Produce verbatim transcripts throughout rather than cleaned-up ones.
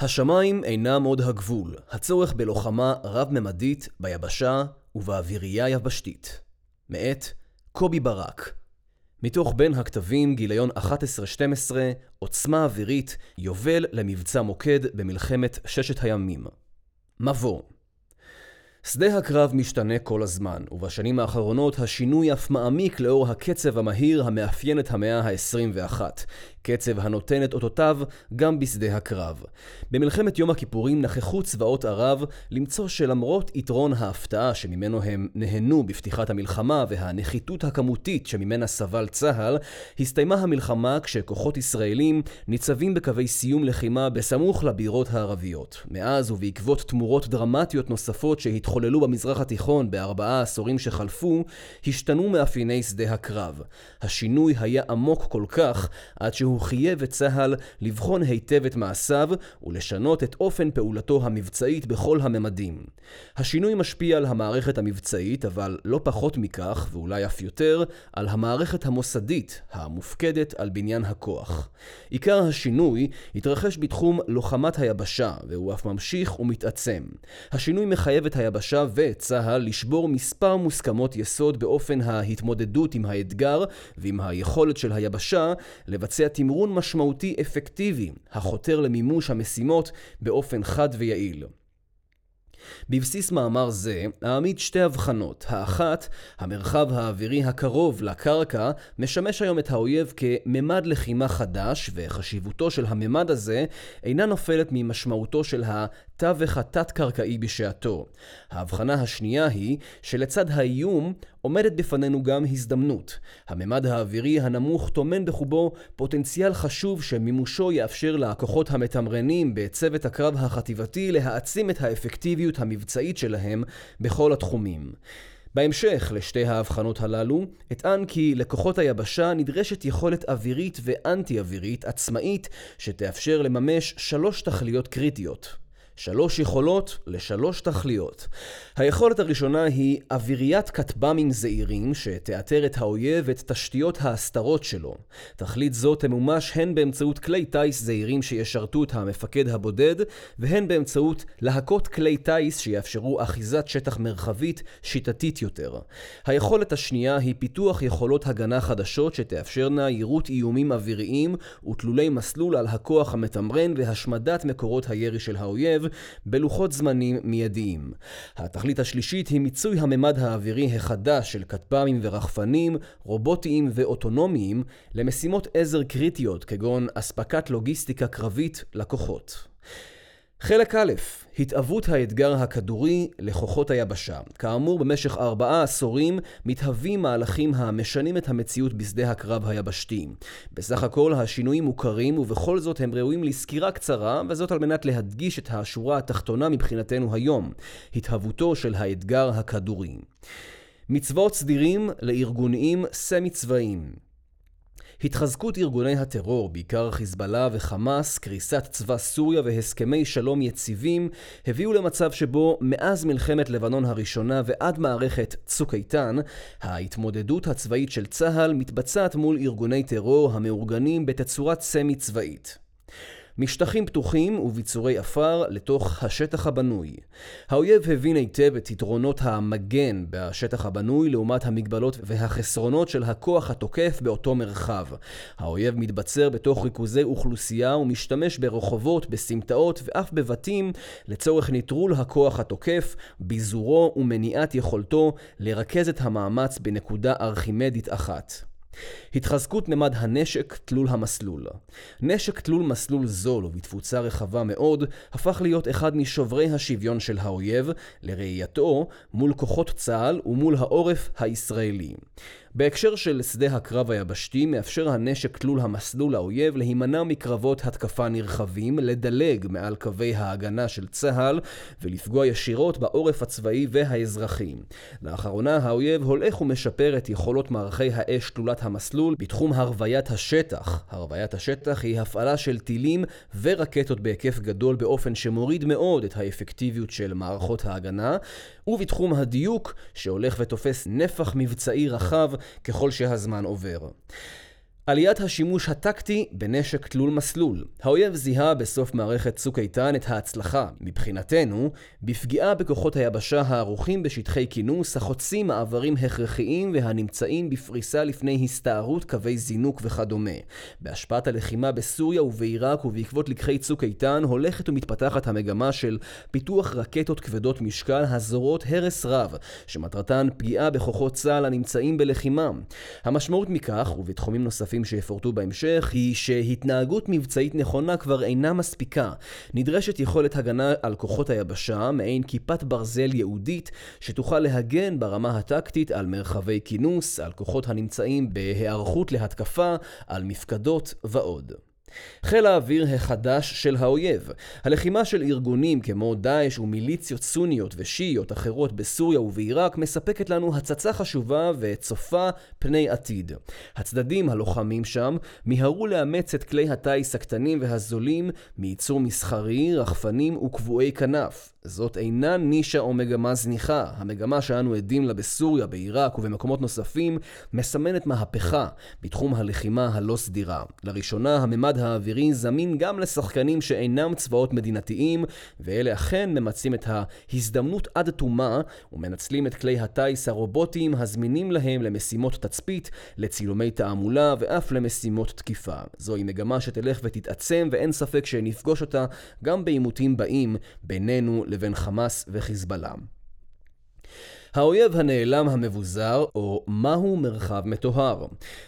השמיים אינם עוד הגבול, הצורך בלוחמה רב-ממדית ביבשה ובאווירייה יבשתית. מאת קובי ברק. מתוך בין הכתבים גיליון אחת עשרה שתים עשרה, עוצמה אווירית, יובל למבצע מוקד במלחמת ששת הימים. מבוא. שדה הקרב משתנה כל הזמן, ובשנים האחרונות השינוי אף מעמיק לאור הקצב המהיר המאפיין את המאה ה-עשרים ואחת, קצב הנותן את אותותיו גם בשדה הקרב. במלחמת יום הכיפורים נכחו צבאות ערב למצוא שלמרות יתרון ההפתעה שממנו הם נהנו בפתיחת המלחמה והנחיתות הכמותית שממנה סבל צה"ל, הסתיימה המלחמה כשכוחות ישראלים ניצבים בקווי סיום לחימה בסמוך לבירות הערביות. מאז ובעקבות תמורות דרמטיות נוספות שהתחוללו במזרח התיכון בארבעה עשורים שחלפו, השתנו מאפייני שדה הקרב. השינוי היה עמוק כל כך, עד שהוא חייב את צה"ל לבחון היטב את מעשיו ולשנות את אופן פעולתו המבצעית בכל הממדים. השינוי משפיע על המערכת המבצעית, אבל לא פחות מכך, ואולי אף יותר, על המערכת המוסדית, המופקדת על בניין הכוח. עיקר השינוי התרחש בתחום לוחמת היבשה, והוא אף ממשיך ומתעצם. השינוי מחייב את היבשה וצה"ל לשבור מספר מוסכמות יסוד באופן ההתמודדות עם האתגר ועם היכולת של היבשה לבצע תמרון משמעותי אפקטיבי החותר למימוש המשימות באופן חד ויעיל. בבסיס מאמר זה העמיד שתי הבחנות. האחת, המרחב האווירי הקרוב לקרקע משמש היום את האויב כממד לחימה חדש, וחשיבותו של הממד הזה אינה נופלת ממשמעותו של התווך התת-קרקעי בשעתו. ההבחנה השנייה היא שלצד האיום עומדת בפנינו גם הזדמנות. הממד האווירי הנמוך תומן בחובו פוטנציאל חשוב שמימושו יאפשר לכוחות המתמרנים בצוות הקרב החטיבתי להעצים את האפקטיביות המבצעית שלהם בכל התחומים. בהמשך לשתי ההבחנות הללו, אטען כי לכוחות היבשה נדרשת יכולת אווירית ואנטי-אווירית עצמאית שתאפשר לממש שלוש תכליות קריטיות. שלוש יכולות לשלוש תכליות. היכולת הראשונה היא אוויריית כטב"מים זעירים שתאתר את האויב את תשתיות ההסתרות שלו. תכלית זו תמומש הן באמצעות כלי טייס זעירים שישרתו את המפקד הבודד, והן באמצעות להקות כלי טייס שיאפשרו אחיזת שטח מרחבית שיטתית יותר. היכולת השנייה היא פיתוח יכולות הגנה חדשות שתאפשרנה יירוט איומים אוויריים ותלולי מסלול על הכוח המתמרן והשמדת מקורות הירי של האויב בלוחות זמנים מיידיים. התכלית השלישית היא מיצוי הממד האווירי החדש של כטב"מים ורחפנים, רובוטיים ואוטונומיים למשימות עזר קריטיות כגון אספקת לוגיסטיקה קרבית לכוחות. חלק א', התאבות האתגר הכדורי לכוחות היבשה. כאמור, במשך ארבעה עשורים מתהווים מהלכים המשנים את המציאות בשדה הקרב היבשתי. בסך הכל השינויים מוכרים ובכל זאת הם ראויים לסקירה קצרה, וזאת על מנת להדגיש את השורה התחתונה מבחינתנו היום, התהוותו של האתגר הכדורי. מצבאות סדירים לארגוניים סמי-צבאיים. התחזקות ארגוני הטרור, בעיקר חיזבאללה וחמאס, קריסת צבא סוריה והסכמי שלום יציבים, הביאו למצב שבו מאז מלחמת לבנון הראשונה ועד מערכת צוק איתן, ההתמודדות הצבאית של צה"ל מתבצעת מול ארגוני טרור המאורגנים בתצורת סמי צבאית. משטחים פתוחים וביצורי אפר לתוך השטח הבנוי. האויב הבין היטב את יתרונות המגן בשטח הבנוי לעומת המגבלות והחסרונות של הכוח התוקף באותו מרחב. האויב מתבצר בתוך ריכוזי אוכלוסייה ומשתמש ברחובות, בסמטאות ואף בבתים לצורך נטרול הכוח התוקף, ביזורו ומניעת יכולתו לרכז את המאמץ בנקודה ארכימדית אחת. התחזקות ממד הנשק תלול המסלול. נשק תלול מסלול זול ובתפוצה רחבה מאוד הפך להיות אחד משוברי השוויון של האויב לראייתו מול כוחות צה"ל ומול העורף הישראלי. בהקשר של שדה הקרב היבשתי מאפשר הנשק תלול המסלול לאויב להימנע מקרבות התקפה נרחבים, לדלג מעל קווי ההגנה של צה"ל ולפגוע ישירות בעורף הצבאי והאזרחי. לאחרונה האויב הולך ומשפר את יכולות מערכי האש תלולת המסלול בתחום הרוויית השטח. הרוויית השטח היא הפעלה של טילים ורקטות בהיקף גדול באופן שמוריד מאוד את האפקטיביות של מערכות ההגנה, ובתחום הדיוק שהולך ותופס נפח מבצעי רחב ככל שהזמן עובר. עליית השימוש הטקטי בנשק תלול מסלול. האויב זיהה בסוף מערכת צוק איתן את ההצלחה, מבחינתנו, בפגיעה בכוחות היבשה הערוכים בשטחי כינוס, החוצים מעברים הכרחיים והנמצאים בפריסה לפני הסתערות קווי זינוק וכדומה. בהשפעת הלחימה בסוריה ובעיראק ובעקבות לקחי צוק איתן, הולכת ומתפתחת המגמה של פיתוח רקטות כבדות משקל הזורות הרס רב, שמטרתן פגיעה בכוחות צה"ל הנמצאים בלחימה. המשמעות מכך, ובתחומים נוספים שיפורטו בהמשך, היא שהתנהגות מבצעית נכונה כבר אינה מספיקה. נדרשת יכולת הגנה על כוחות היבשה, מעין כיפת ברזל יהודית, שתוכל להגן ברמה הטקטית על מרחבי כינוס, על כוחות הנמצאים בהיערכות להתקפה, על מפקדות ועוד. חיל האוויר החדש של האויב. הלחימה של ארגונים כמו דייש ומיליציות סוניות ושיעיות אחרות בסוריה ובעיראק מספקת לנו הצצה חשובה וצופה פני עתיד. הצדדים הלוחמים שם מהרו לאמץ את כלי הטייס הקטנים והזולים מייצור מסחרי, רחפנים וקבועי כנף. זאת אינה נישה או מגמה זניחה. המגמה שאנו עדים לה בסוריה, בעיראק ובמקומות נוספים מסמנת מהפכה בתחום הלחימה הלא סדירה. לראשונה הממד האווירי זמין גם לשחקנים שאינם צבאות מדינתיים, ואלה אכן ממצים את ההזדמנות עד תומה ומנצלים את כלי הטייס הרובוטיים הזמינים להם למשימות תצפית, לצילומי תעמולה ואף למשימות תקיפה. זוהי מגמה שתלך ותתעצם, ואין ספק שנפגוש אותה גם בעימותים באים בינינו לבין חמאס וחיזבאללה. האויב הנעלם המבוזר, או מהו מרחב מטוהר.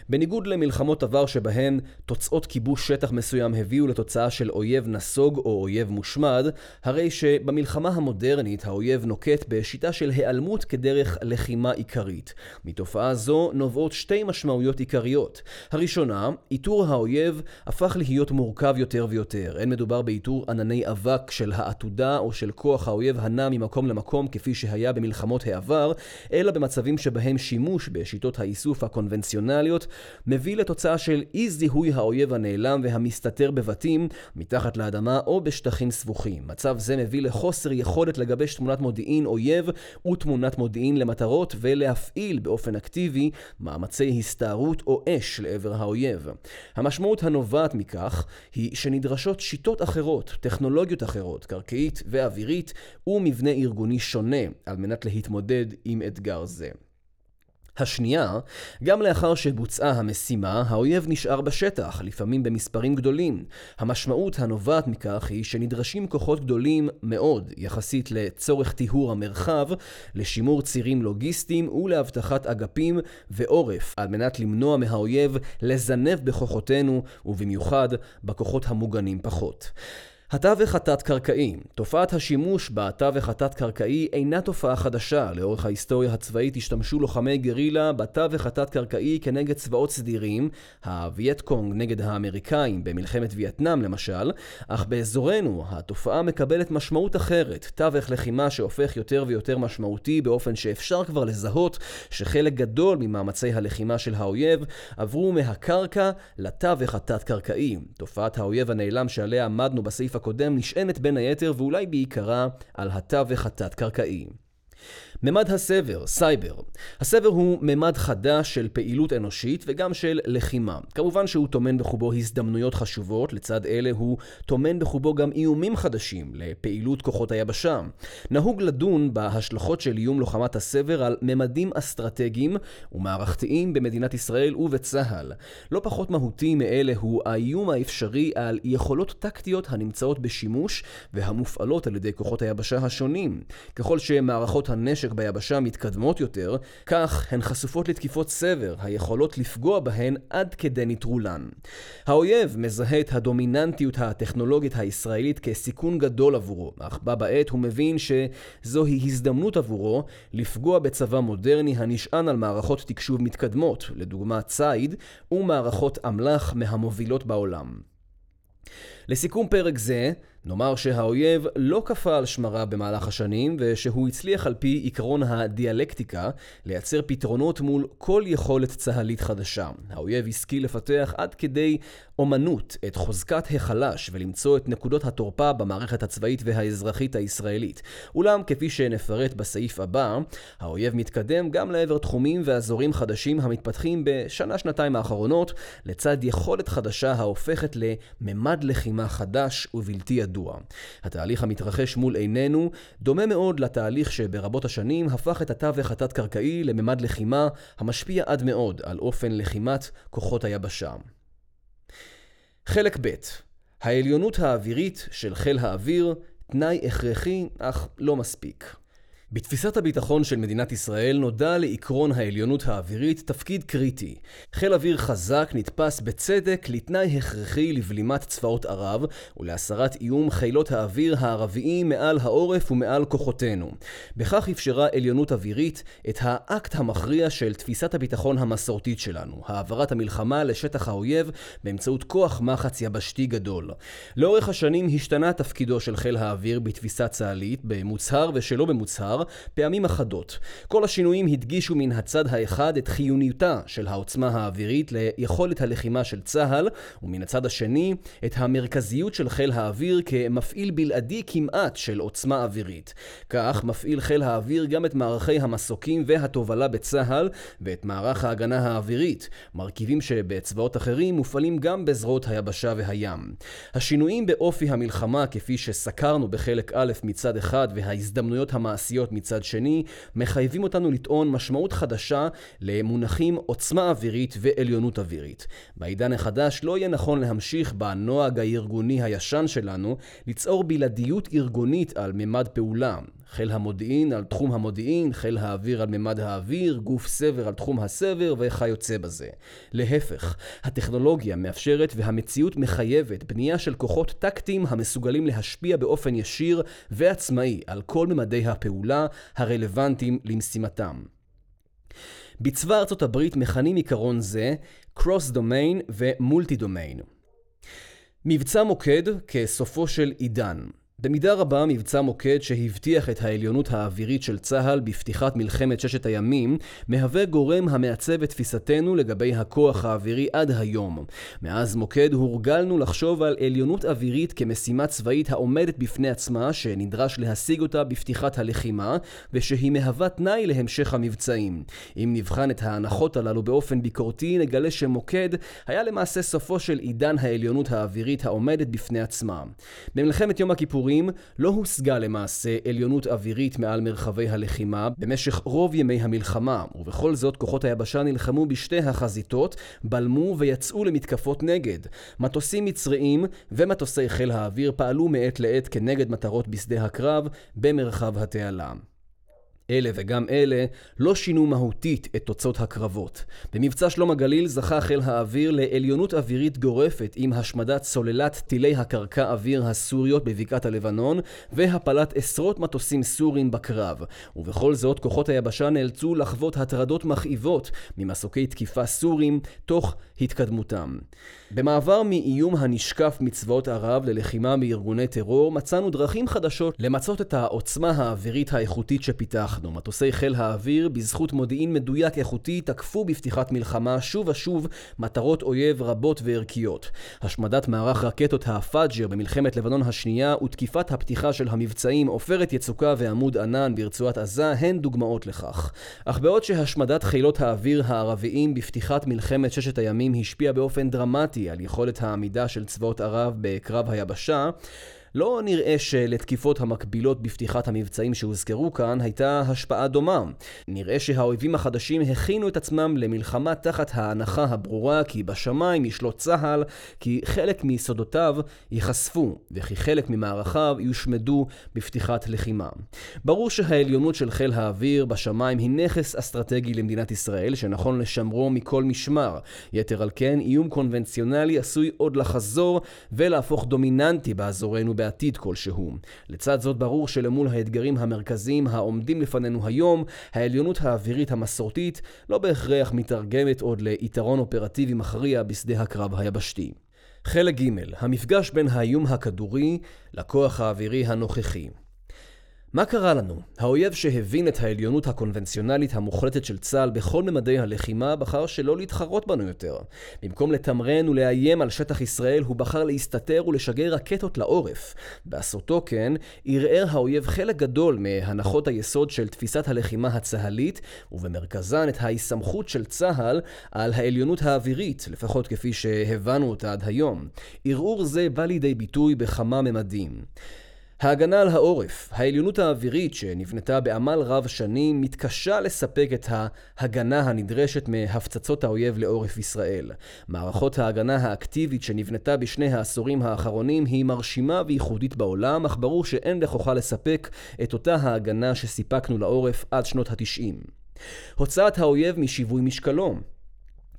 בניגוד למלחמות עבר שבהן תוצאות כיבוש שטח מסוים הביאו לתוצאה של אויב נסוג או אויב מושמד, הרי שבמלחמה המודרנית האויב נוקט בשיטה של היעלמות כדרך לחימה עיקרית. מתופעה זו נובעות שתי משמעויות עיקריות. הראשונה, איתור האויב הפך להיות מורכב יותר ויותר. אין מדובר באיתור ענני אבק של העתודה או של כוח האויב הנע ממקום למקום כפי שהיה במלחמות העבר, אלא במצבים שבהם שימוש בשיטות האיסוף הקונבנציונליות מביא לתוצאה של אי זיהוי האויב הנעלם והמסתתר בבתים, מתחת לאדמה או בשטחים סבוכים. מצב זה מביא לחוסר יכולת לגבש תמונת מודיעין אויב ותמונת מודיעין למטרות ולהפעיל באופן אקטיבי מאמצי הסתערות או אש לעבר האויב. המשמעות הנובעת מכך היא שנדרשות שיטות אחרות, טכנולוגיות אחרות, קרקעית ואווירית ומבנה ארגוני שונה על מנת להתמודד עם אתגר זה. השנייה, גם לאחר שבוצעה המשימה, האויב נשאר בשטח, לפעמים במספרים גדולים. המשמעות הנובעת מכך היא שנדרשים כוחות גדולים מאוד, יחסית לצורך טיהור המרחב, לשימור צירים לוגיסטיים ולהבטחת אגפים ועורף, על מנת למנוע מהאויב לזנב בכוחותינו, ובמיוחד בכוחות המוגנים פחות. התווך התת-קרקעי. תופעת השימוש בתווך התת-קרקעי אינה תופעה חדשה. לאורך ההיסטוריה הצבאית השתמשו לוחמי גרילה בתווך התת-קרקעי כנגד צבאות סדירים, הווייט קונג נגד האמריקאים במלחמת וייטנאם למשל, אך באזורנו התופעה מקבלת משמעות אחרת, תווך לחימה שהופך יותר ויותר משמעותי באופן שאפשר כבר לזהות שחלק גדול ממאמצי הלחימה של האויב עברו מהקרקע לתווך התת-קרקעי. תופעת האויב הנעלם שעליה עמדנו בסעיף הקודם נשענת בין היתר ואולי בעיקרה על התווך התת-קרקעי. ממד הסבר, סייבר. הסבר הוא ממד חדש של פעילות אנושית וגם של לחימה. כמובן שהוא תומן בחובו הזדמנויות חשובות, לצד אלה הוא תומן בחובו גם איומים חדשים לפעילות כוחות היבשה. נהוג לדון בהשלכות של איום לוחמת הסבר על ממדים אסטרטגיים ומערכתיים במדינת ישראל ובצה"ל. לא פחות מהותי מאלה הוא האיום האפשרי על יכולות טקטיות הנמצאות בשימוש והמופעלות על ידי כוחות היבשה השונים. ככל שמערכות הנשק ביבשה מתקדמות יותר, כך הן חשופות לתקיפות סבר, היכולות לפגוע בהן עד כדי נטרולן. האויב מזהה את הדומיננטיות הטכנולוגית הישראלית כסיכון גדול עבורו, אך בה בעת הוא מבין שזוהי הזדמנות עבורו לפגוע בצבא מודרני הנשען על מערכות תקשוב מתקדמות, לדוגמה צייד, ומערכות אמל"ח מהמובילות בעולם. לסיכום פרק זה, נאמר שהאויב לא קפא על שמרה במהלך השנים, ושהוא הצליח על פי עקרון הדיאלקטיקה לייצר פתרונות מול כל יכולת צהלית חדשה. האויב השכיל לפתח עד כדי אומנות את חוזקת החלש ולמצוא את נקודות התורפה במערכת הצבאית והאזרחית הישראלית. אולם כפי שנפרט בסעיף הבא, האויב מתקדם גם לעבר תחומים ואזורים חדשים המתפתחים בשנה-שנתיים האחרונות, לצד יכולת חדשה ההופכת לממד לחימה חדש ובלתי ידוע. התהליך המתרחש מול עינינו דומה מאוד לתהליך שברבות השנים הפך את התווך התת-קרקעי לממד לחימה המשפיע עד מאוד על אופן לחימת כוחות היבשה. חלק ב' העליונות האווירית של חיל האוויר, תנאי הכרחי אך לא מספיק. בתפיסת הביטחון של מדינת ישראל נודע לעקרון העליונות האווירית תפקיד קריטי. חיל אוויר חזק נתפס בצדק לתנאי הכרחי לבלימת צבאות ערב ולהסרת איום חילות האוויר הערביים מעל העורף ומעל כוחותינו. בכך אפשרה עליונות אווירית את האקט המכריע של תפיסת הביטחון המסורתית שלנו, העברת המלחמה לשטח האויב באמצעות כוח מחץ יבשתי גדול. לאורך השנים השתנה תפקידו של חיל האוויר בתפיסה צהלית, במוצהר ושלא במוצהר, פעמים אחדות. כל השינויים הדגישו מן הצד האחד את חיוניותה של העוצמה האווירית ליכולת הלחימה של צה"ל, ומן הצד השני את המרכזיות של חיל האוויר כמפעיל בלעדי כמעט של עוצמה אווירית. כך מפעיל חיל האוויר גם את מערכי המסוקים והתובלה בצה"ל ואת מערך ההגנה האווירית, מרכיבים שבצבאות אחרים מופעלים גם בזרועות היבשה והים. השינויים באופי המלחמה כפי שסקרנו בחלק א' מצד אחד וההזדמנויות המעשיות מצד שני, מחייבים אותנו לטעון משמעות חדשה למונחים עוצמה אווירית ועליונות אווירית. בעידן החדש לא יהיה נכון להמשיך בנוהג הארגוני הישן שלנו, ליצור בלעדיות ארגונית על ממד פעולה. חיל המודיעין על תחום המודיעין, חיל האוויר על ממד האוויר, גוף סבר על תחום הסבר וכיוצא בזה. להפך, הטכנולוגיה מאפשרת והמציאות מחייבת בנייה של כוחות טקטיים המסוגלים להשפיע באופן ישיר ועצמאי על כל ממדי הפעולה הרלוונטיים למשימתם. בצבא ארצות הברית מכנים עיקרון זה cross domain ומולטי domain. מבצע מוקד כסופו של עידן. במידה רבה מבצע מוקד שהבטיח את העליונות האווירית של צה"ל בפתיחת מלחמת ששת הימים מהווה גורם המעצב את תפיסתנו לגבי הכוח האווירי עד היום. מאז מוקד הורגלנו לחשוב על עליונות אווירית כמשימה צבאית העומדת בפני עצמה שנדרש להשיג אותה בפתיחת הלחימה ושהיא מהווה תנאי להמשך המבצעים. אם נבחן את ההנחות הללו באופן ביקורתי נגלה שמוקד היה למעשה סופו של עידן העליונות האווירית העומדת בפני עצמה. במלחמת יום הכיפורים לא הושגה למעשה עליונות אווירית מעל מרחבי הלחימה במשך רוב ימי המלחמה, ובכל זאת כוחות היבשה נלחמו בשתי החזיתות, בלמו ויצאו למתקפות נגד. מטוסים מצריים ומטוסי חיל האוויר פעלו מעת לעת כנגד מטרות בשדה הקרב במרחב התעלה. אלה וגם אלה לא שינו מהותית את תוצאות הקרבות. במבצע שלום הגליל זכה חיל האוויר לעליונות אווירית גורפת עם השמדת סוללת טילי הקרקע אוויר הסוריות בבקעת הלבנון והפלת עשרות מטוסים סורים בקרב. ובכל זאת כוחות היבשה נאלצו לחוות הטרדות מכאיבות ממסוקי תקיפה סורים תוך התקדמותם. במעבר מאיום הנשקף מצבאות ערב ללחימה מארגוני טרור מצאנו דרכים חדשות למצות את העוצמה האווירית האיכותית שפיתח. מטוסי חיל האוויר בזכות מודיעין מדויק איכותי תקפו בפתיחת מלחמה שוב ושוב מטרות אויב רבות וערכיות. השמדת מערך רקטות הפאג'ר במלחמת לבנון השנייה ותקיפת הפתיחה של המבצעים עופרת יצוקה ועמוד ענן ברצועת עזה הן דוגמאות לכך. אך בעוד שהשמדת חילות האוויר הערביים בפתיחת מלחמת ששת הימים השפיעה באופן דרמטי על יכולת העמידה של צבאות ערב בקרב היבשה, לא נראה שלתקיפות המקבילות בפתיחת המבצעים שהוזכרו כאן הייתה השפעה דומה. נראה שהאויבים החדשים הכינו את עצמם למלחמה תחת ההנחה הברורה כי בשמיים ישלוט צה"ל, כי חלק מיסודותיו ייחשפו וכי חלק ממערכיו יושמדו בפתיחת לחימה. ברור שהעליונות של חיל האוויר בשמיים היא נכס אסטרטגי למדינת ישראל שנכון לשמרו מכל משמר. יתר על כן, איום קונבנציונלי עשוי עוד לחזור ולהפוך דומיננטי באזורנו בעתיד כלשהו. לצד זאת ברור שלמול האתגרים המרכזיים העומדים לפנינו היום, העליונות האווירית המסורתית לא בהכרח מתרגמת עוד ליתרון אופרטיבי מכריע בשדה הקרב היבשתי. חלק ג' המפגש בין האיום הכדורי לכוח האווירי הנוכחי. מה קרה לנו? האויב שהבין את העליונות הקונבנציונלית המוחלטת של צה"ל בכל ממדי הלחימה בחר שלא להתחרות בנו יותר. במקום לתמרן ולאיים על שטח ישראל, הוא בחר להסתתר ולשגר רקטות לעורף. בעשותו כן, ערער האויב חלק גדול מהנחות היסוד של תפיסת הלחימה הצהלית, ובמרכזן את ההיסמכות של צה"ל על העליונות האווירית, לפחות כפי שהבנו אותה עד היום. ערעור זה בא לידי ביטוי בכמה ממדים. ההגנה על העורף, העליונות האווירית שנבנתה בעמל רב שנים, מתקשה לספק את ההגנה הנדרשת מהפצצות האויב לעורף ישראל. מערכות ההגנה האקטיבית שנבנתה בשני העשורים האחרונים היא מרשימה וייחודית בעולם, אך ברור שאין לכוחה לספק את אותה ההגנה שסיפקנו לעורף עד שנות התשעים. הוצאת האויב משיווי משקלו.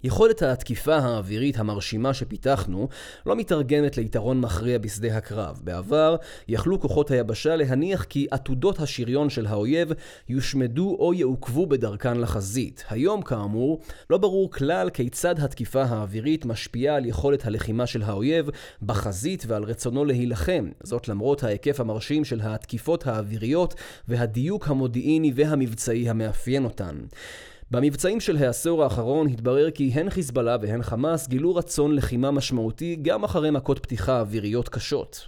יכולת התקיפה האווירית המרשימה שפיתחנו לא מתרגמת ליתרון מכריע בשדה הקרב. בעבר יכלו כוחות היבשה להניח כי עתודות השריון של האויב יושמדו או יעוקבו בדרכן לחזית. היום כאמור לא ברור כלל כיצד התקיפה האווירית משפיעה על יכולת הלחימה של האויב בחזית ועל רצונו להילחם. זאת למרות ההיקף המרשים של התקיפות האוויריות והדיוק המודיעיני והמבצעי המאפיין אותן. במבצעים של העשור האחרון התברר כי הן חיזבאללה והן חמאס גילו רצון לחימה משמעותי גם אחרי מכות פתיחה אוויריות קשות.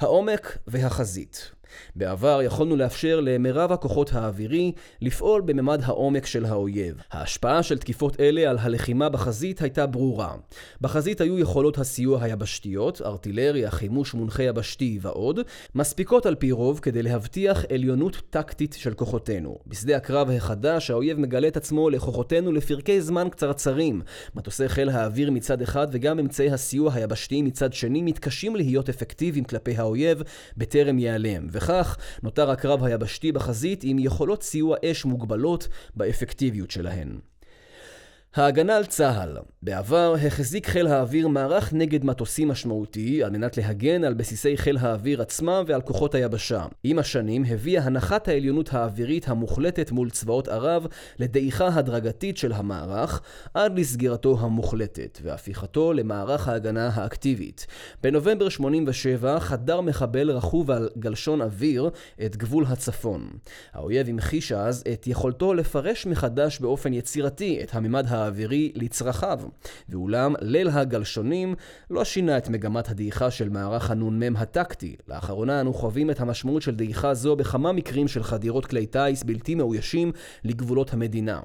העומק והחזית. בעבר יכולנו לאפשר למרב הכוחות האווירי לפעול בממד העומק של האויב. ההשפעה של תקיפות אלה על הלחימה בחזית הייתה ברורה. בחזית היו יכולות הסיוע היבשתיות, ארטילריה, חימוש מונחה יבשתי ועוד, מספיקות על פי רוב כדי להבטיח עליונות טקטית של כוחותינו. בשדה הקרב החדש האויב מגלה את עצמו לכוחותינו לפרקי זמן קצרצרים. מטוסי חיל האוויר מצד אחד וגם אמצעי הסיוע היבשתי מצד שני מתקשים להיות אפקטיביים כלפי האויב בטרם ייעלם. וכך נותר הקרב היבשתי בחזית עם יכולות סיוע אש מוגבלות באפקטיביות שלהן. ההגנה על צה"ל. בעבר החזיק חיל האוויר מערך נגד מטוסים משמעותי על מנת להגן על בסיסי חיל האוויר עצמם ועל כוחות היבשה. עם השנים הביאה הנחת העליונות האווירית המוחלטת מול צבאות ערב לדעיכה הדרגתית של המערך עד לסגירתו המוחלטת והפיכתו למערך ההגנה האקטיבית. בנובמבר שמונים ושבע חדר מחבל רכוב על גלשון אוויר את גבול הצפון. האויב המחיש אז את יכולתו לפרש מחדש באופן יצירתי את הממד האווירי האווירי לצרכיו, ואולם ליל הגלשונים לא שינה את מגמת הדעיכה של מערך הנ"מ הטקטי. לאחרונה אנו חווים את המשמעות של דעיכה זו בכמה מקרים של חדירות כלי טייס בלתי מאוישים לגבולות המדינה.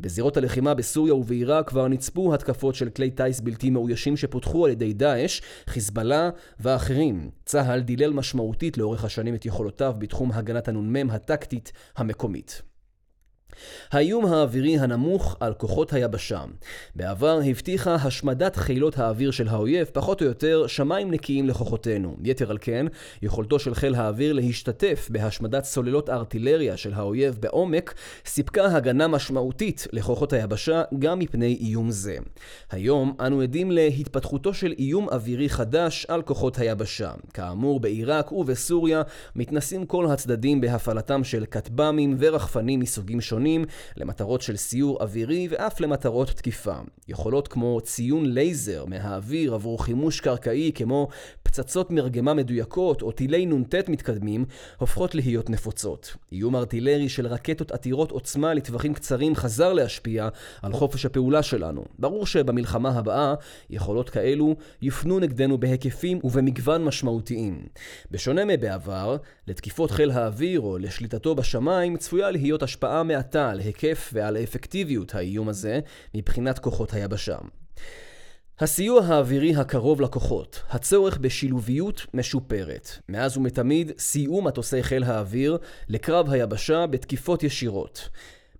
בזירות הלחימה בסוריה ובעיראק כבר נצפו התקפות של כלי טייס בלתי מאוישים שפותחו על ידי דייש, חיזבאללה ואחרים. צה"ל דילל משמעותית לאורך השנים את יכולותיו בתחום הגנת הנ"מ הטקטית המקומית. האיום האווירי הנמוך על כוחות היבשה. בעבר הבטיחה השמדת חילות האוויר של האויב פחות או יותר שמיים נקיים לכוחותינו. יתר על כן, יכולתו של חיל האוויר להשתתף בהשמדת סוללות ארטילריה של האויב בעומק סיפקה הגנה משמעותית לכוחות היבשה גם מפני איום זה. היום אנו עדים להתפתחותו של איום אווירי חדש על כוחות היבשה. כאמור, בעיראק ובסוריה מתנסים כל הצדדים בהפעלתם של כטב"מים ורחפנים מסוגים שונים למטרות של סיור אווירי ואף למטרות תקיפה. יכולות כמו ציון לייזר מהאוויר עבור חימוש קרקעי, כמו פצצות מרגמה מדויקות או טילי נונטט מתקדמים, הופכות להיות נפוצות. איום ארטילרי של רקטות עתירות עוצמה לטווחים קצרים חזר להשפיע על חופש הפעולה שלנו. ברור שבמלחמה הבאה יכולות כאלו יפנו נגדנו בהיקפים ובמגוון משמעותיים. בשונה מבעבר, לתקיפות חיל האוויר או לשליטתו בשמיים צפויה להיות השפעה מעטה על היקף ועל האפקטיביות האיום הזה מבחינת כוחות היבשה. הסיוע האווירי הקרוב לכוחות, הצורך בשילוביות משופרת. מאז ומתמיד סייעו מטוסי חיל האוויר לקרב היבשה בתקיפות ישירות.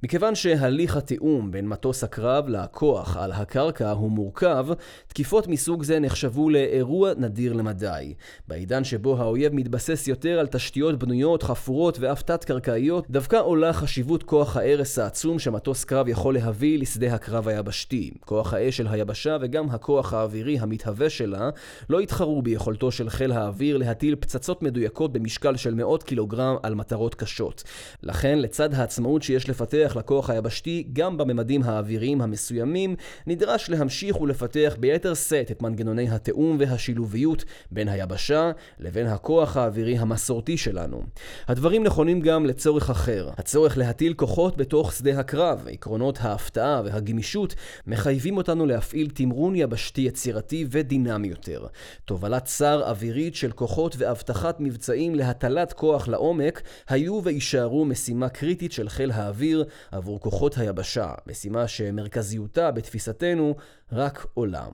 מכיוון שהליך התיאום בין מטוס הקרב לכוח על הקרקע הוא מורכב, תקיפות מסוג זה נחשבו לאירוע נדיר למדי. בעידן שבו האויב מתבסס יותר על תשתיות בנויות, חפורות ואף תת-קרקעיות, דווקא עולה חשיבות כוח ההרס העצום שמטוס קרב יכול להביא לשדה הקרב היבשתי. כוח האש של היבשה וגם הכוח האווירי המתהווה שלה לא התחרו ביכולתו של חיל האוויר להטיל פצצות מדויקות במשקל של מאות קילוגרם על מטרות קשות. לכן, לצד העצמאות שיש לפתח לפתח לכוח היבשתי גם בממדים האוויריים המסוימים, נדרש להמשיך ולפתח ביתר סט את מנגנוני התאום והשילוביות בין היבשה לבין הכוח האווירי המסורתי שלנו. הדברים נכונים גם לצורך אחר. הצורך להטיל כוחות בתוך שדה הקרב, עקרונות ההפתעה והגמישות, מחייבים אותנו להפעיל תמרון יבשתי יצירתי ודינמי יותר. תובלת צר אווירית של כוחות והבטחת מבצעים להטלת כוח לעומק היו וישארו משימה קריטית של חיל האוויר עבור כוחות היבשה, משימה שמרכזיותה בתפיסתנו רק עולם.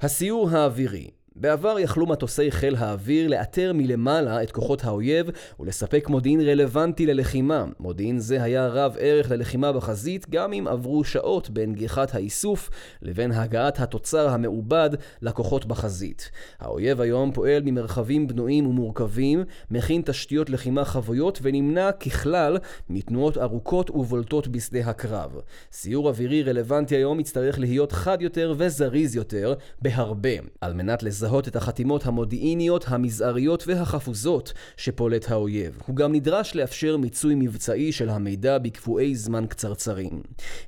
הסיור האווירי. בעבר יכלו מטוסי חיל האוויר לאתר מלמעלה את כוחות האויב ולספק מודיעין רלוונטי ללחימה. מודיעין זה היה רב ערך ללחימה בחזית, גם אם עברו שעות בין גיחת האיסוף לבין הגעת התוצר המעובד לכוחות בחזית. האויב היום פועל ממרחבים בנויים ומורכבים, מכין תשתיות לחימה חבויות ונמנע ככלל מתנועות ארוכות ובולטות בשדה הקרב. סיור אווירי רלוונטי היום יצטרך להיות חד יותר וזריז יותר בהרבה, על מנת לזרז את החתימות המודיעיניות, המזעריות והחפוזות שפולט האויב. הוא גם נדרש לאפשר מיצוי מבצעי של המידע בקבועי זמן קצרצרים.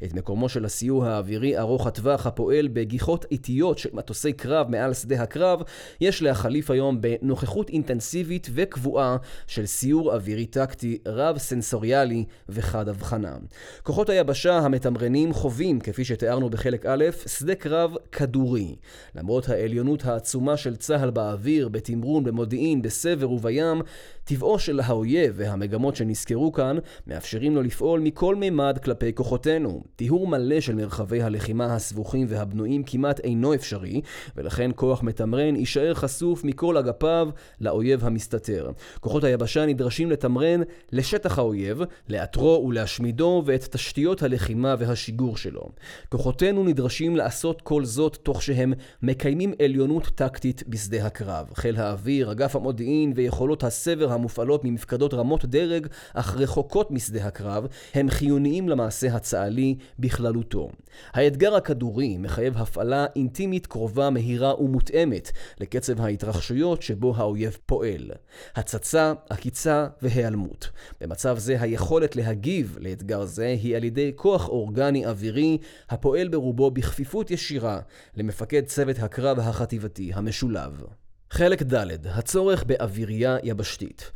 את מקומו של הסיור האווירי ארוך הטווח הפועל בגיחות איטיות של מטוסי קרב מעל שדה הקרב, יש להחליף היום בנוכחות אינטנסיבית וקבועה של סיור אווירי טקטי רב סנסוריאלי וחד הבחנה. כוחות היבשה המתמרנים חווים, כפי שתיארנו בחלק א', שדה קרב כדורי. למרות העליונות העצומה של צה"ל באוויר, בתמרון, במודיעין, בסבר ובים, טבעו של האויב והמגמות שנזכרו כאן מאפשרים לו לפעול מכל ממד כלפי כוחותינו. טיהור מלא של מרחבי הלחימה הסבוכים והבנויים כמעט אינו אפשרי, ולכן כוח מתמרן יישאר חשוף מכל אגפיו לאויב המסתתר. כוחות היבשה נדרשים לתמרן לשטח האויב, לאתרו ולהשמידו ואת תשתיות הלחימה והשיגור שלו. כוחותינו נדרשים לעשות כל זאת תוך שהם מקיימים עליונות תשתיות טקטית בשדה הקרב. חיל האוויר, אגף המודיעין ויכולות הסבר המופעלות ממפקדות רמות דרג אך רחוקות משדה הקרב הם חיוניים למעשה הצה"לי בכללותו. האתגר הכדורי מחייב הפעלה אינטימית, קרובה, מהירה ומותאמת לקצב ההתרחשויות שבו האויב פועל. הצצה, עקיצה והיעלמות. במצב זה היכולת להגיב לאתגר זה היא על ידי כוח אורגני אווירי הפועל ברובו בכפיפות ישירה למפקד צוות הקרב החטיבתי המשולב. חלק ד' הצורך באווירייה יבשתית.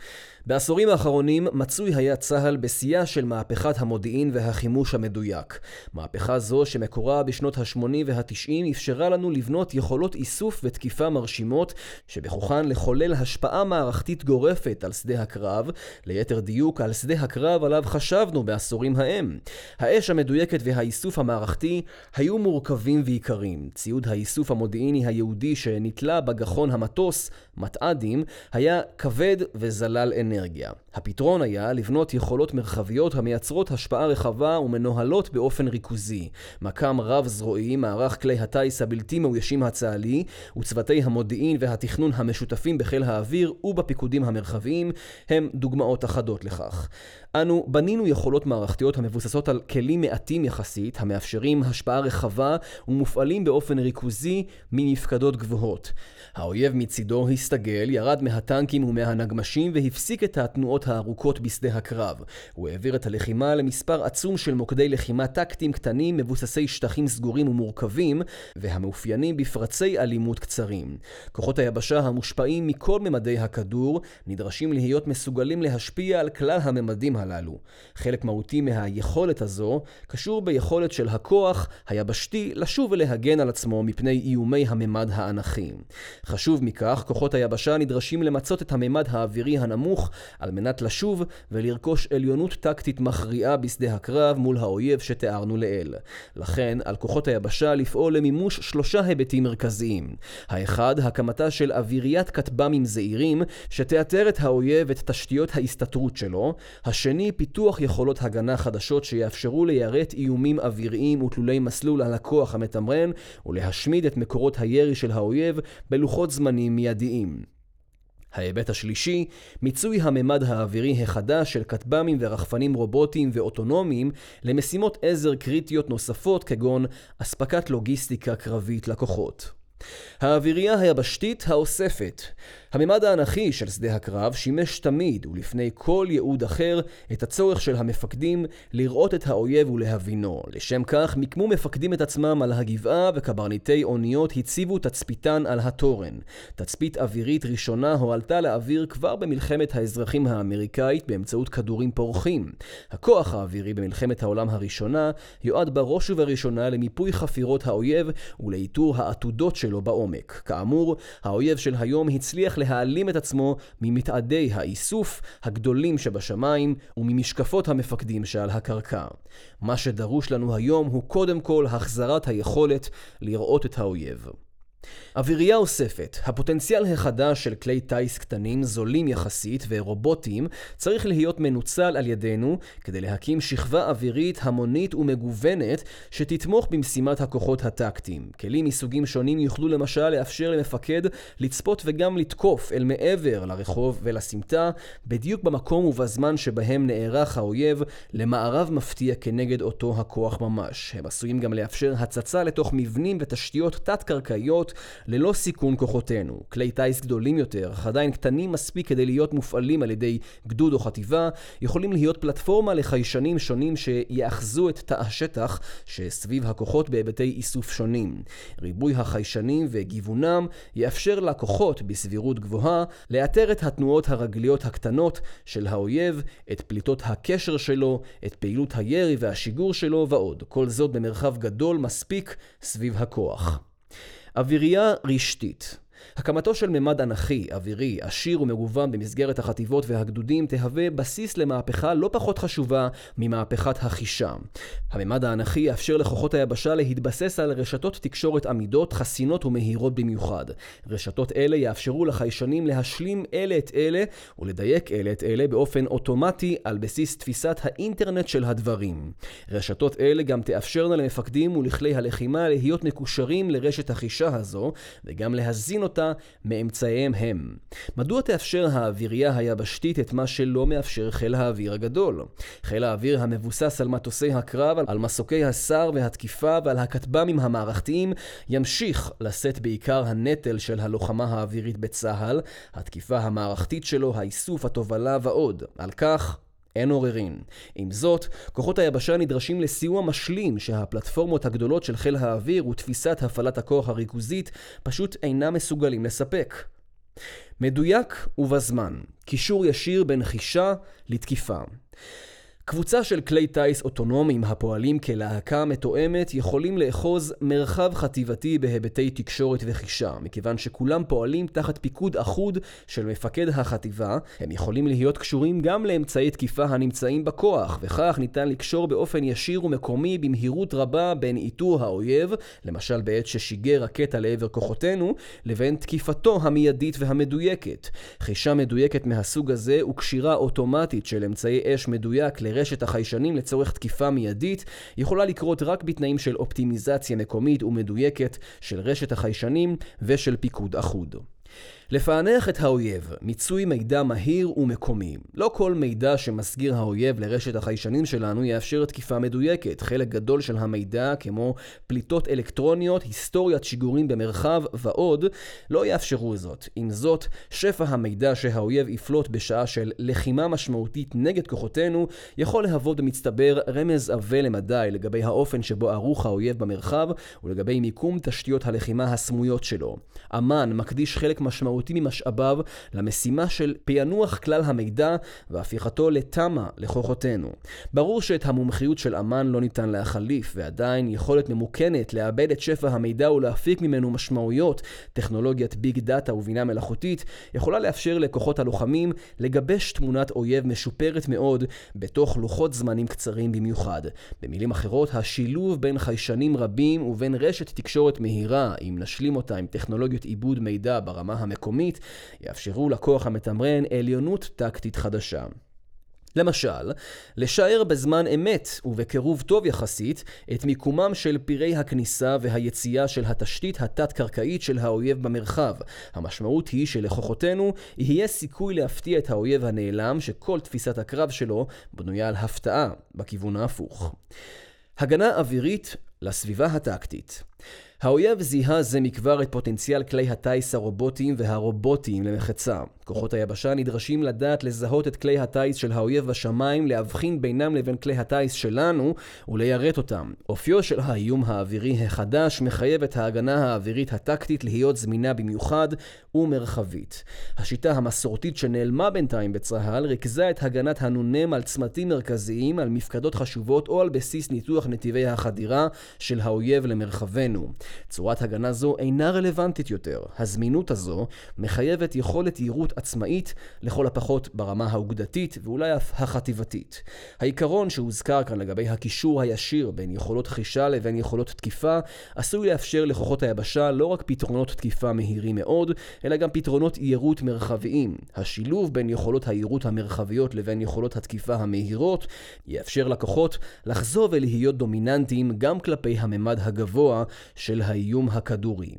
בעשורים האחרונים מצוי היה צה"ל בשיאה של מהפכת המודיעין והחימוש המדויק. מהפכה זו שמקורה בשנות ה-שמונים וה-תשעים אפשרה לנו לבנות יכולות איסוף ותקיפה מרשימות שבכוחן לחולל השפעה מערכתית גורפת על שדה הקרב, ליתר דיוק על שדה הקרב עליו חשבנו בעשורים ההם. האש המדויקת והאיסוף המערכתי היו מורכבים ועיקרים. ציוד האיסוף המודיעיני היהודי שנתלה בגחון המטוס, מטעדים, היה כבד וזלל אנרגיה. אנרגיה. הפתרון היה לבנות יכולות מרחביות המייצרות השפעה רחבה ומנוהלות באופן ריכוזי. מקם רב זרועי, מערך כלי הטייס הבלתי מאוישים הצה"לי וצוותי המודיעין והתכנון המשותפים בחיל האוויר ובפיקודים המרחביים הם דוגמאות אחדות לכך. אנו בנינו יכולות מערכתיות המבוססות על כלים מעטים יחסית, המאפשרים השפעה רחבה ומופעלים באופן ריכוזי מנפקדות גבוהות. האויב מצידו הסתגל, ירד מהטנקים ומהנגמשים והפסיק את התנועות הארוכות בשדה הקרב. הוא העביר את הלחימה למספר עצום של מוקדי לחימה טקטיים קטנים מבוססי שטחים סגורים ומורכבים והמאופיינים בפרצי אלימות קצרים. כוחות היבשה המושפעים מכל ממדי הכדור נדרשים להיות מסוגלים להשפיע על כלל הממדים הללו. חלק מהותי מהיכולת הזו קשור ביכולת של הכוח היבשתי לשוב ולהגן על עצמו מפני איומי הממד האנכי. חשוב מכך, כוחות היבשה נדרשים למצות את הממד האווירי הנמוך על מנת לשוב ולרכוש עליונות טקטית מכריעה בשדה הקרב מול האויב שתיארנו לעיל. לכן, על כוחות היבשה לפעול למימוש שלושה היבטים מרכזיים. האחד, הקמתה של אוויריית כטב"מים זעירים שתאתר את האויב את תשתיות ההסתתרות שלו. השני, פיתוח יכולות הגנה חדשות שיאפשרו ליירט איומים אוויריים ותלולי מסלול על הכוח המתמרן ולהשמיד את מקורות הירי של האויב בלוחות זמנים מיידיים. ההיבט השלישי, מיצוי הממד האווירי החדש של כטב"מים ורחפנים רובוטיים ואוטונומיים למשימות עזר קריטיות נוספות כגון אספקת לוגיסטיקה קרבית לכוחות. האווירייה היבשתית האוספת. הממד האנכי של שדה הקרב שימש תמיד ולפני כל ייעוד אחר את הצורך של המפקדים לראות את האויב ולהבינו. לשם כך מיקמו מפקדים את עצמם על הגבעה וקברניטי אוניות הציבו תצפיתן על התורן. תצפית אווירית ראשונה הועלתה לאוויר כבר במלחמת האזרחים האמריקאית באמצעות כדורים פורחים. הכוח האווירי במלחמת העולם הראשונה יועד בראש ובראשונה למיפוי חפירות האויב ולאיתור העתודות שלו בעומק. כאמור, האויב של היום הצליח להעלים את עצמו ממתעדי האיסוף הגדולים שבשמיים וממשקפות המפקדים שעל הקרקע. מה שדרוש לנו היום הוא קודם כל החזרת היכולת לראות את האויב. אווירייה אוספת. הפוטנציאל החדש של כלי טייס קטנים, זולים יחסית ורובוטים צריך להיות מנוצל על ידינו כדי להקים שכבה אווירית המונית ומגוונת שתתמוך במשימת הכוחות הטקטיים. כלים מסוגים שונים יוכלו למשל לאפשר למפקד לצפות וגם לתקוף אל מעבר לרחוב ולסמטה, בדיוק במקום ובזמן שבהם נערך האויב למערב מפתיע כנגד אותו הכוח ממש. הם עשויים גם לאפשר הצצה לתוך מבנים ותשתיות תת-קרקעיות ללא סיכון כוחותינו. כלי טייס גדולים יותר, אך עדיין קטנים מספיק כדי להיות מופעלים על ידי גדוד או חטיבה, יכולים להיות פלטפורמה לחיישנים שונים שיאחזו את תא השטח שסביב הכוחות בהיבטי איסוף שונים. ריבוי החיישנים וגיוונם יאפשר לכוחות בסבירות גבוהה לאתר את התנועות הרגליות הקטנות של האויב, את פליטות הקשר שלו, את פעילות הירי והשיגור שלו ועוד. כל זאת במרחב גדול מספיק סביב הכוח. אווירייה רשתית. הקמתו של ממד אנכי, אווירי, עשיר ומגוון במסגרת החטיבות והגדודים תהווה בסיס למהפכה לא פחות חשובה ממהפכת החישה. הממד האנכי יאפשר לכוחות היבשה להתבסס על רשתות תקשורת עמידות, חסינות ומהירות במיוחד. רשתות אלה יאפשרו לחיישנים להשלים אלה את אלה ולדייק אלה את אלה באופן אוטומטי על בסיס תפיסת האינטרנט של הדברים. רשתות אלה גם תאפשרנה למפקדים ולכלי הלחימה להיות מקושרים לרשת החישה הזו וגם להזין אותה מאמצעיהם הם. מדוע תאפשר האווירייה היבשתית את מה שלא מאפשר חיל האוויר הגדול? חיל האוויר המבוסס על מטוסי הקרב, על מסוקי הסער והתקיפה ועל הכטב"מים המערכתיים ימשיך לשאת בעיקר הנטל של הלוחמה האווירית בצה"ל, התקיפה המערכתית שלו, האיסוף, התובלה ועוד. על כך אין עוררין. עם זאת, כוחות היבשה נדרשים לסיוע משלים שהפלטפורמות הגדולות של חיל האוויר ותפיסת הפעלת הכוח הריכוזית פשוט אינם מסוגלים לספק. מדויק ובזמן. קישור ישיר בין חישה לתקיפה. קבוצה של כלי טייס אוטונומיים הפועלים כלהקה מתואמת יכולים לאחוז מרחב חטיבתי בהיבטי תקשורת וחישה. מכיוון שכולם פועלים תחת פיקוד אחוד של מפקד החטיבה, הם יכולים להיות קשורים גם לאמצעי תקיפה הנמצאים בכוח, וכך ניתן לקשור באופן ישיר ומקומי במהירות רבה בין איתור האויב, למשל בעת ששיגר רקטה לעבר כוחותינו, לבין תקיפתו המיידית והמדויקת. חישה מדויקת מהסוג הזה וקשירה אוטומטית של אמצעי אש מדויק רשת החיישנים לצורך תקיפה מיידית יכולה לקרות רק בתנאים של אופטימיזציה מקומית ומדויקת של רשת החיישנים ושל פיקוד אחוד. לפענח את האויב, מיצוי מידע מהיר ומקומי. לא כל מידע שמסגיר האויב לרשת החיישנים שלנו יאפשר תקיפה מדויקת. חלק גדול של המידע, כמו פליטות אלקטרוניות, היסטוריית שיגורים במרחב ועוד, לא יאפשרו זאת. עם זאת, שפע המידע שהאויב יפלוט בשעה של לחימה משמעותית נגד כוחותינו, יכול להוות במצטבר רמז עבה למדי לגבי האופן שבו ערוך האויב במרחב ולגבי מיקום תשתיות הלחימה הסמויות שלו. אמן מקדיש חלק משמעותי ממשאביו למשימה של פענוח כלל המידע והפיכתו לתמה לכוחותינו. ברור שאת המומחיות של אמן לא ניתן להחליף, ועדיין יכולת ממוכנת לאבד את שפע המידע ולהפיק ממנו משמעויות, טכנולוגיית ביג דאטה ובינה מלאכותית, יכולה לאפשר לכוחות הלוחמים לגבש תמונת אויב משופרת מאוד בתוך לוחות זמנים קצרים במיוחד. במילים אחרות, השילוב בין חיישנים רבים ובין רשת תקשורת מהירה, אם נשלים אותה עם טכנולוגיות עיבוד מידע ברמה המקומית, יאפשרו לכוח המתמרן עליונות טקטית חדשה. למשל, לשער בזמן אמת ובקירוב טוב יחסית את מיקומם של פירי הכניסה והיציאה של התשתית התת-קרקעית של האויב במרחב. המשמעות היא שלכוחותינו יהיה סיכוי להפתיע את האויב הנעלם שכל תפיסת הקרב שלו בנויה על הפתעה בכיוון ההפוך. הגנה אווירית לסביבה הטקטית. האויב זיהה זה מכבר את פוטנציאל כלי הטייס הרובוטיים והרובוטיים למחצה. כוחות היבשה נדרשים לדעת לזהות את כלי הטייס של האויב בשמיים, להבחין בינם לבין כלי הטייס שלנו וליירט אותם. אופיו של האיום האווירי החדש מחייב את ההגנה האווירית הטקטית להיות זמינה במיוחד ומרחבית. השיטה המסורתית שנעלמה בינתיים בצה"ל רכזה את הגנת הנונם על צמתים מרכזיים, על מפקדות חשובות או על בסיס ניתוח נתיבי החדירה של האויב למרחבנו. צורת הגנה זו אינה רלוונטית יותר. הזמינות הזו מחייבת יכולת יירוט עצמאית, לכל הפחות ברמה האוגדתית ואולי אף החטיבתית. העיקרון שהוזכר כאן לגבי הקישור הישיר בין יכולות חישה לבין יכולות תקיפה עשוי לאפשר לכוחות היבשה לא רק פתרונות תקיפה מהירים מאוד, אלא גם פתרונות יירוט מרחביים. השילוב בין יכולות היירוט המרחביות לבין יכולות התקיפה המהירות יאפשר לכוחות לחזור ולהיות דומיננטיים גם כלפי הממד הגבוה של האיום הכדורי.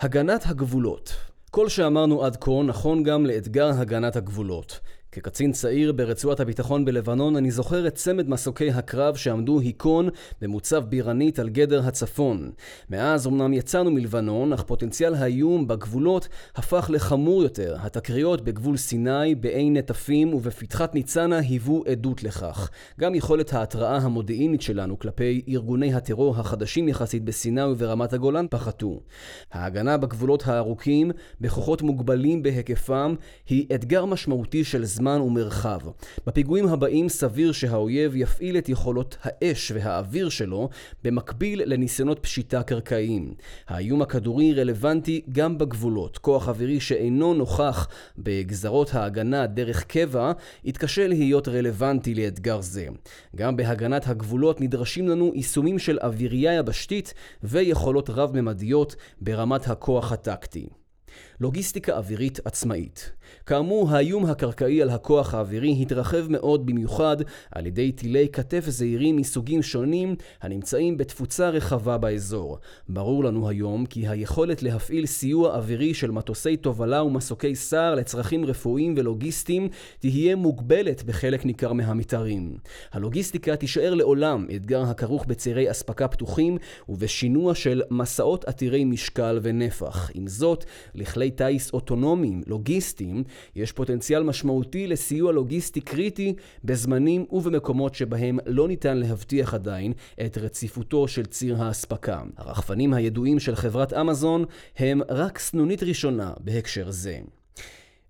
הגנת הגבולות. כל שאמרנו עד כה נכון גם לאתגר הגנת הגבולות. כקצין צעיר ברצועת הביטחון בלבנון אני זוכר את צמד מסוקי הקרב שעמדו היקון במוצב בירנית על גדר הצפון. מאז אמנם יצאנו מלבנון, אך פוטנציאל האיום בגבולות הפך לחמור יותר. התקריות בגבול סיני, בעי נטפים ובפתחת ניצנה היוו עדות לכך. גם יכולת ההתראה המודיעינית שלנו כלפי ארגוני הטרור החדשים יחסית בסיני וברמת הגולן פחתו. ההגנה בגבולות הארוכים, בכוחות מוגבלים בהיקפם, היא אתגר משמעותי של זמן. זמן ומרחב. בפיגועים הבאים סביר שהאויב יפעיל את יכולות האש והאוויר שלו במקביל לניסיונות פשיטה קרקעיים. האיום הכדורי רלוונטי גם בגבולות. כוח אווירי שאינו נוכח בגזרות ההגנה דרך קבע יתקשה להיות רלוונטי לאתגר זה. גם בהגנת הגבולות נדרשים לנו יישומים של אווירייה יבשתית ויכולות רב-ממדיות ברמת הכוח הטקטי. לוגיסטיקה אווירית עצמאית. כאמור, האיום הקרקעי על הכוח האווירי התרחב מאוד, במיוחד על ידי טילי כתף זעירים מסוגים שונים הנמצאים בתפוצה רחבה באזור. ברור לנו היום כי היכולת להפעיל סיוע אווירי של מטוסי תובלה ומסוקי סער לצרכים רפואיים ולוגיסטיים תהיה מוגבלת בחלק ניכר מהמתארים. הלוגיסטיקה תישאר לעולם אתגר הכרוך בצירי אספקה פתוחים ובשינוע של מסעות עתירי משקל ונפח. עם זאת, לכלי טייס אוטונומיים, לוגיסטיים, יש פוטנציאל משמעותי לסיוע לוגיסטי קריטי בזמנים ובמקומות שבהם לא ניתן להבטיח עדיין את רציפותו של ציר האספקה. הרחפנים הידועים של חברת אמזון הם רק סנונית ראשונה בהקשר זה.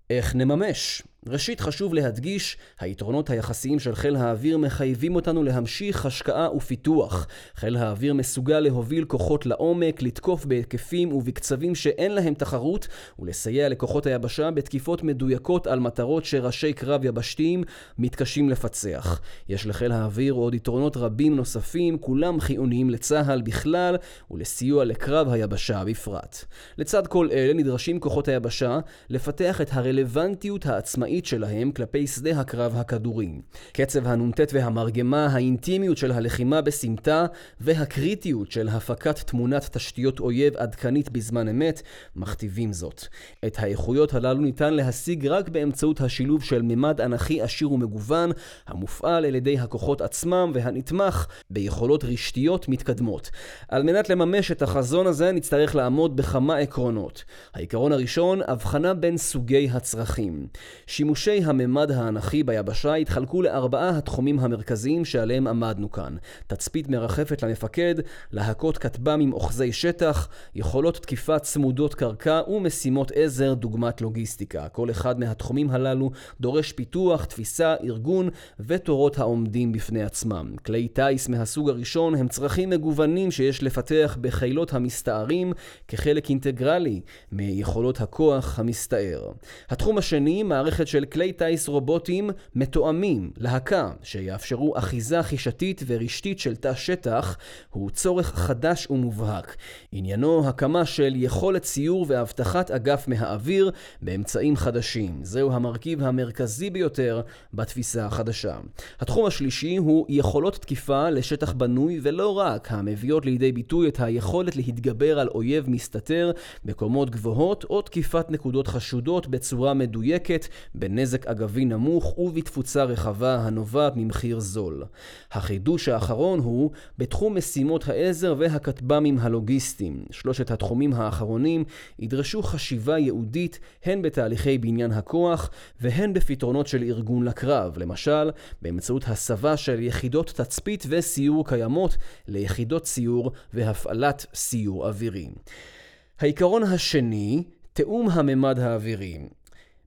איך נממש? ראשית, חשוב להדגיש, היתרונות היחסיים של חיל האוויר מחייבים אותנו להמשיך השקעה ופיתוח. חיל האוויר מסוגל להוביל כוחות לעומק, לתקוף בהיקפים ובקצבים שאין להם תחרות, ולסייע לכוחות היבשה בתקיפות מדויקות על מטרות שראשי קרב יבשתיים מתקשים לפצח. יש לחיל האוויר עוד יתרונות רבים נוספים, כולם חיוניים לצה"ל בכלל ולסיוע לקרב היבשה בפרט. לצד כל אלה נדרשים כוחות היבשה לפתח את הרלוונטיות העצמאית שלהם כלפי שדה הקרב הכדורי. קצב הנונטט והמרגמה, האינטימיות של הלחימה בסמטה והקריטיות של הפקת תמונת תשתיות אויב עדכנית בזמן אמת מכתיבים זאת. את האיכויות הללו ניתן להשיג רק באמצעות השילוב של ממד אנכי עשיר ומגוון המופעל על ידי הכוחות עצמם והנתמך ביכולות רשתיות מתקדמות. על מנת לממש את החזון הזה נצטרך לעמוד בכמה עקרונות. העיקרון הראשון, הבחנה בין סוגי הצרכים. שימושי הממד האנכי ביבשה התחלקו לארבעה התחומים המרכזיים שעליהם עמדנו כאן. תצפית מרחפת למפקד, להקות כתבם עם אוחזי שטח, יכולות תקיפה צמודות קרקע ומשימות עזר דוגמת לוגיסטיקה. כל אחד מהתחומים הללו דורש פיתוח, תפיסה, ארגון ותורות העומדים בפני עצמם. כלי טייס מהסוג הראשון הם צרכים מגוונים שיש לפתח בחילות המסתערים כחלק אינטגרלי מיכולות הכוח המסתער. התחום השני, מערכת של כלי טייס רובוטים מתואמים, להקה, שיאפשרו אחיזה חישתית ורשתית של תא שטח, הוא צורך חדש ומובהק. עניינו הקמה של יכולת סיור והבטחת אגף מהאוויר באמצעים חדשים. זהו המרכיב המרכזי ביותר בתפיסה החדשה. התחום השלישי הוא יכולות תקיפה לשטח בנוי ולא רק, המביאות לידי ביטוי את היכולת להתגבר על אויב מסתתר בקומות גבוהות או תקיפת נקודות חשודות בצורה מדויקת, בנזק אגבי נמוך ובתפוצה רחבה הנובעת ממחיר זול. החידוש האחרון הוא בתחום משימות העזר והכתב"מים הלוגיסטיים. שלושת התחומים האחרונים ידרשו חשיבה ייעודית הן בתהליכי בניין הכוח והן בפתרונות של ארגון לקרב, למשל באמצעות הסבה של יחידות תצפית וסיור קיימות ליחידות סיור והפעלת סיור אווירי. העיקרון השני, תאום הממד האווירי.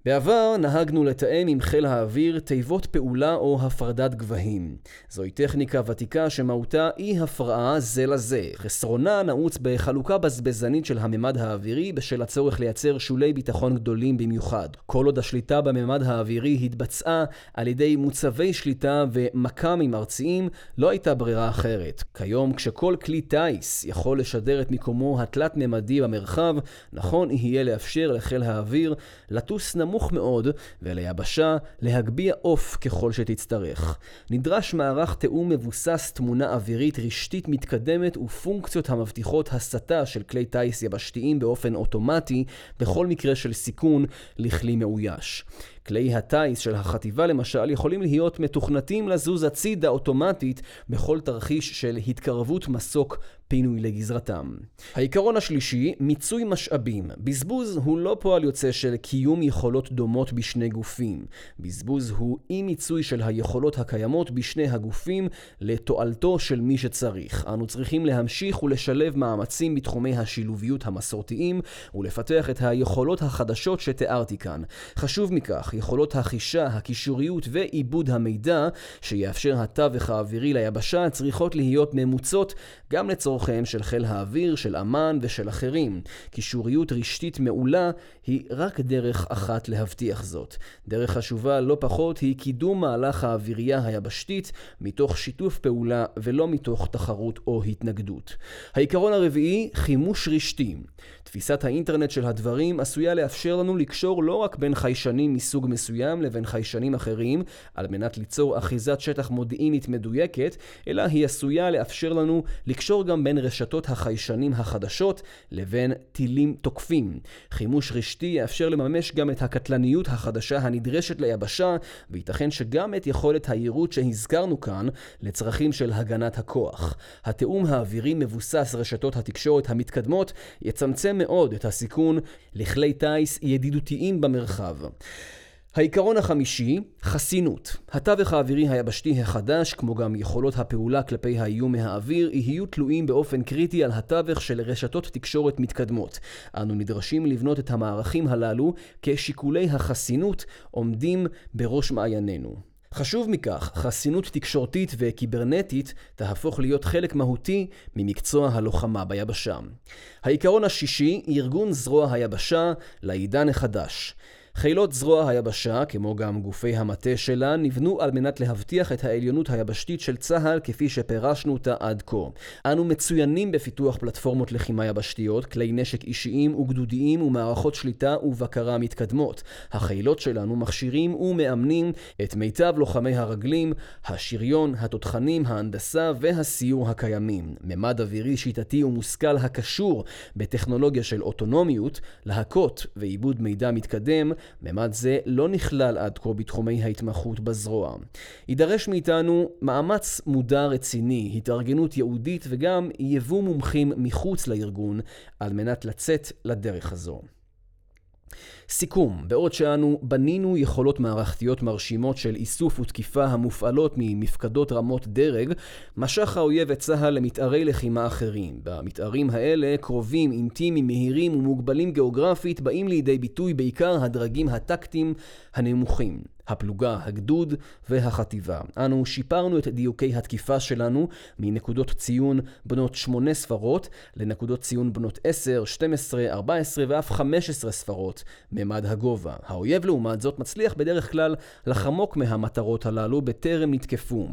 בעבר נהגנו לתאם עם חיל האוויר תיבות פעולה או הפרדת גבהים. זוהי טכניקה ותיקה שמהותה אי הפרעה זה לזה. חסרונה נעוץ בחלוקה בזבזנית של הממד האווירי בשל הצורך לייצר שולי ביטחון גדולים במיוחד. כל עוד השליטה בממד האווירי התבצעה על ידי מוצבי שליטה ומקמים ארציים, לא הייתה ברירה אחרת. כיום כשכל כלי טייס יכול לשדר את מקומו התלת ממדי במרחב, נכון יהיה לאפשר לחיל האוויר לטוס נמוך מאוד וליבשה להגביע אוף ככל שתצטרך. נדרש מערך תאום מבוסס תמונה אווירית רשתית מתקדמת ופונקציות המבטיחות הסתה של כלי טייס יבשתיים באופן אוטומטי בכל מקרה של סיכון לכלי מאויש. כלי הטייס של החטיבה למשל יכולים להיות מתוכנתים לזוז הצידה אוטומטית בכל תרחיש של התקרבות מסוק פינוי לגזרתם. העיקרון השלישי, מיצוי משאבים. בזבוז הוא לא פועל יוצא של קיום יכולות דומות בשני גופים. בזבוז הוא אי מיצוי של היכולות הקיימות בשני הגופים לתועלתו של מי שצריך. אנו צריכים להמשיך ולשלב מאמצים בתחומי השילוביות המסורתיים ולפתח את היכולות החדשות שתיארתי כאן. חשוב מכך, יכולות החישה, הקישוריות ועיבוד המידע שיאפשר התווך האווירי ליבשה צריכות להיות ממוצות גם לצורכיהם של חיל האוויר, של אמן ושל אחרים. קישוריות רשתית מעולה היא רק דרך אחת להבטיח זאת. דרך חשובה לא פחות היא קידום מהלך האווירייה היבשתית מתוך שיתוף פעולה ולא מתוך תחרות או התנגדות. העיקרון הרביעי, חימוש רשתי. תפיסת האינטרנט של הדברים עשויה לאפשר לנו לקשור לא רק בין חיישנים מסוג מסוים לבין חיישנים אחרים, על מנת ליצור אחיזת שטח מודיעינית מדויקת, אלא היא עשויה לאפשר לנו לקשור גם בין רשתות החיישנים החדשות לבין טילים תוקפים. חימוש רשתי יאפשר לממש גם את הקטלניות החדשה הנדרשת ליבשה, וייתכן שגם את יכולת העירות שהזכרנו כאן לצרכים של הגנת הכוח. התאום האווירי מבוסס רשתות התקשורת המתקדמות יצמצם מאוד את הסיכון לכלי טייס ידידותיים במרחב. העיקרון החמישי, חסינות. התווך האווירי היבשתי החדש, כמו גם יכולות הפעולה כלפי האיום מהאוויר, יהיו תלויים באופן קריטי על התווך של רשתות תקשורת מתקדמות. אנו נדרשים לבנות את המערכים הללו כשיקולי החסינות עומדים בראש מעייננו. חשוב מכך, חסינות תקשורתית וקיברנטית תהפוך להיות חלק מהותי ממקצוע הלוחמה ביבשה. העיקרון השישי, ארגון זרוע היבשה לעידן החדש. חילות זרוע היבשה, כמו גם גופי המטה שלה, נבנו על מנת להבטיח את העליונות היבשתית של צה"ל כפי שפירשנו אותה עד כה. אנו מצוינים בפיתוח פלטפורמות לחימה יבשתיות, כלי נשק אישיים וגדודיים ומערכות שליטה ובקרה מתקדמות. החילות שלנו מכשירים ומאמנים את מיטב לוחמי הרגלים, השריון, התותחנים, ההנדסה והסיור הקיימים. ממד אווירי שיטתי ומושכל הקשור בטכנולוגיה של אוטונומיות, להקות ועיבוד מידע מתקדם, ממד זה לא נכלל עד כה בתחומי ההתמחות בזרוע. יידרש מאיתנו מאמץ מודע רציני, התארגנות יהודית וגם יבוא מומחים מחוץ לארגון על מנת לצאת לדרך הזו. סיכום, בעוד שאנו בנינו יכולות מערכתיות מרשימות של איסוף ותקיפה המופעלות ממפקדות רמות דרג, משך האויב את צה"ל למתארי לחימה אחרים. במתארים האלה, קרובים, אינטימיים, מהירים ומוגבלים גיאוגרפית, באים לידי ביטוי בעיקר הדרגים הטקטיים הנמוכים. הפלוגה, הגדוד והחטיבה. אנו שיפרנו את דיוקי התקיפה שלנו מנקודות ציון בנות שמונה ספרות לנקודות ציון בנות עשר, שתים עשרה, ארבע עשרה ואף חמש עשרה ספרות ממד הגובה. האויב לעומת זאת מצליח בדרך כלל לחמוק מהמטרות הללו בטרם נתקפו.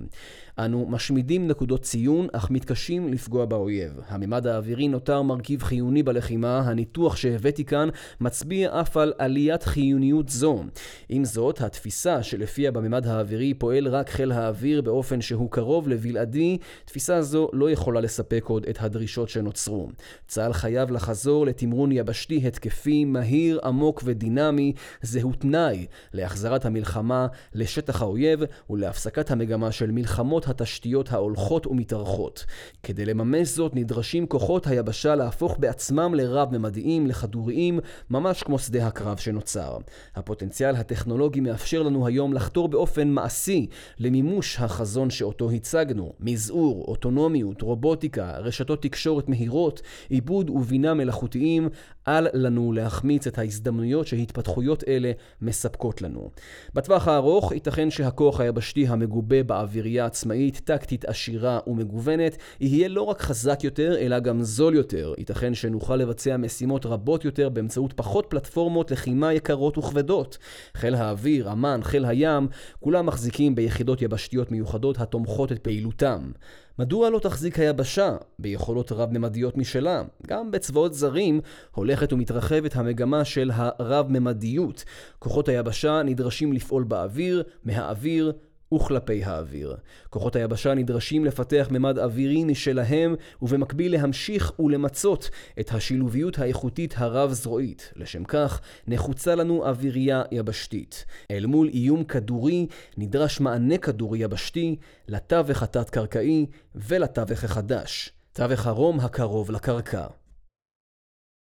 אנו משמידים נקודות ציון אך מתקשים לפגוע באויב. הממד האווירי נותר מרכיב חיוני בלחימה. הניתוח שהבאתי כאן מצביע אף על עליית חיוניות זו. עם זאת, התפיסה התפיסה שלפיה בממד האווירי פועל רק חיל האוויר באופן שהוא קרוב לבלעדי, תפיסה זו לא יכולה לספק עוד את הדרישות שנוצרו. צה"ל חייב לחזור לתמרון יבשתי התקפי, מהיר, עמוק ודינמי. זהו תנאי להחזרת המלחמה לשטח האויב ולהפסקת המגמה של מלחמות התשתיות ההולכות ומתארכות. כדי לממש זאת נדרשים כוחות היבשה להפוך בעצמם לרב-ממדיים, לכדוריים, ממש כמו שדה הקרב שנוצר. הפוטנציאל הטכנולוגי מאפשר לנו היום לחתור באופן מעשי למימוש החזון שאותו הצגנו: מזעור, אוטונומיות, רובוטיקה, רשתות תקשורת מהירות, עיבוד ובינה מלאכותיים. אל לנו להחמיץ את ההזדמנויות שהתפתחויות אלה מספקות לנו. בטווח הארוך ייתכן שהכוח היבשתי המגובה באווירייה עצמאית, טקטית עשירה ומגוונת, יהיה לא רק חזק יותר אלא גם זול יותר. ייתכן שנוכל לבצע משימות רבות יותר באמצעות פחות פלטפורמות לחימה יקרות וכבדות. חיל האוויר, אמן, חיל הים, כולם מחזיקים ביחידות יבשתיות מיוחדות התומכות את פעילותם. מדוע לא תחזיק היבשה ביכולות רב-ממדיות משלה? גם בצבאות זרים הולכת ומתרחבת המגמה של הרב-ממדיות. כוחות היבשה נדרשים לפעול באוויר, מהאוויר וכלפי האוויר. כוחות היבשה נדרשים לפתח ממד אווירי משלהם ובמקביל להמשיך ולמצות את השילוביות האיכותית הרב-זרועית. לשם כך נחוצה לנו אווירייה יבשתית. אל מול איום כדורי נדרש מענה כדורי יבשתי לתווך התת-קרקעי ולתווך החדש, תווך הרום הקרוב לקרקע.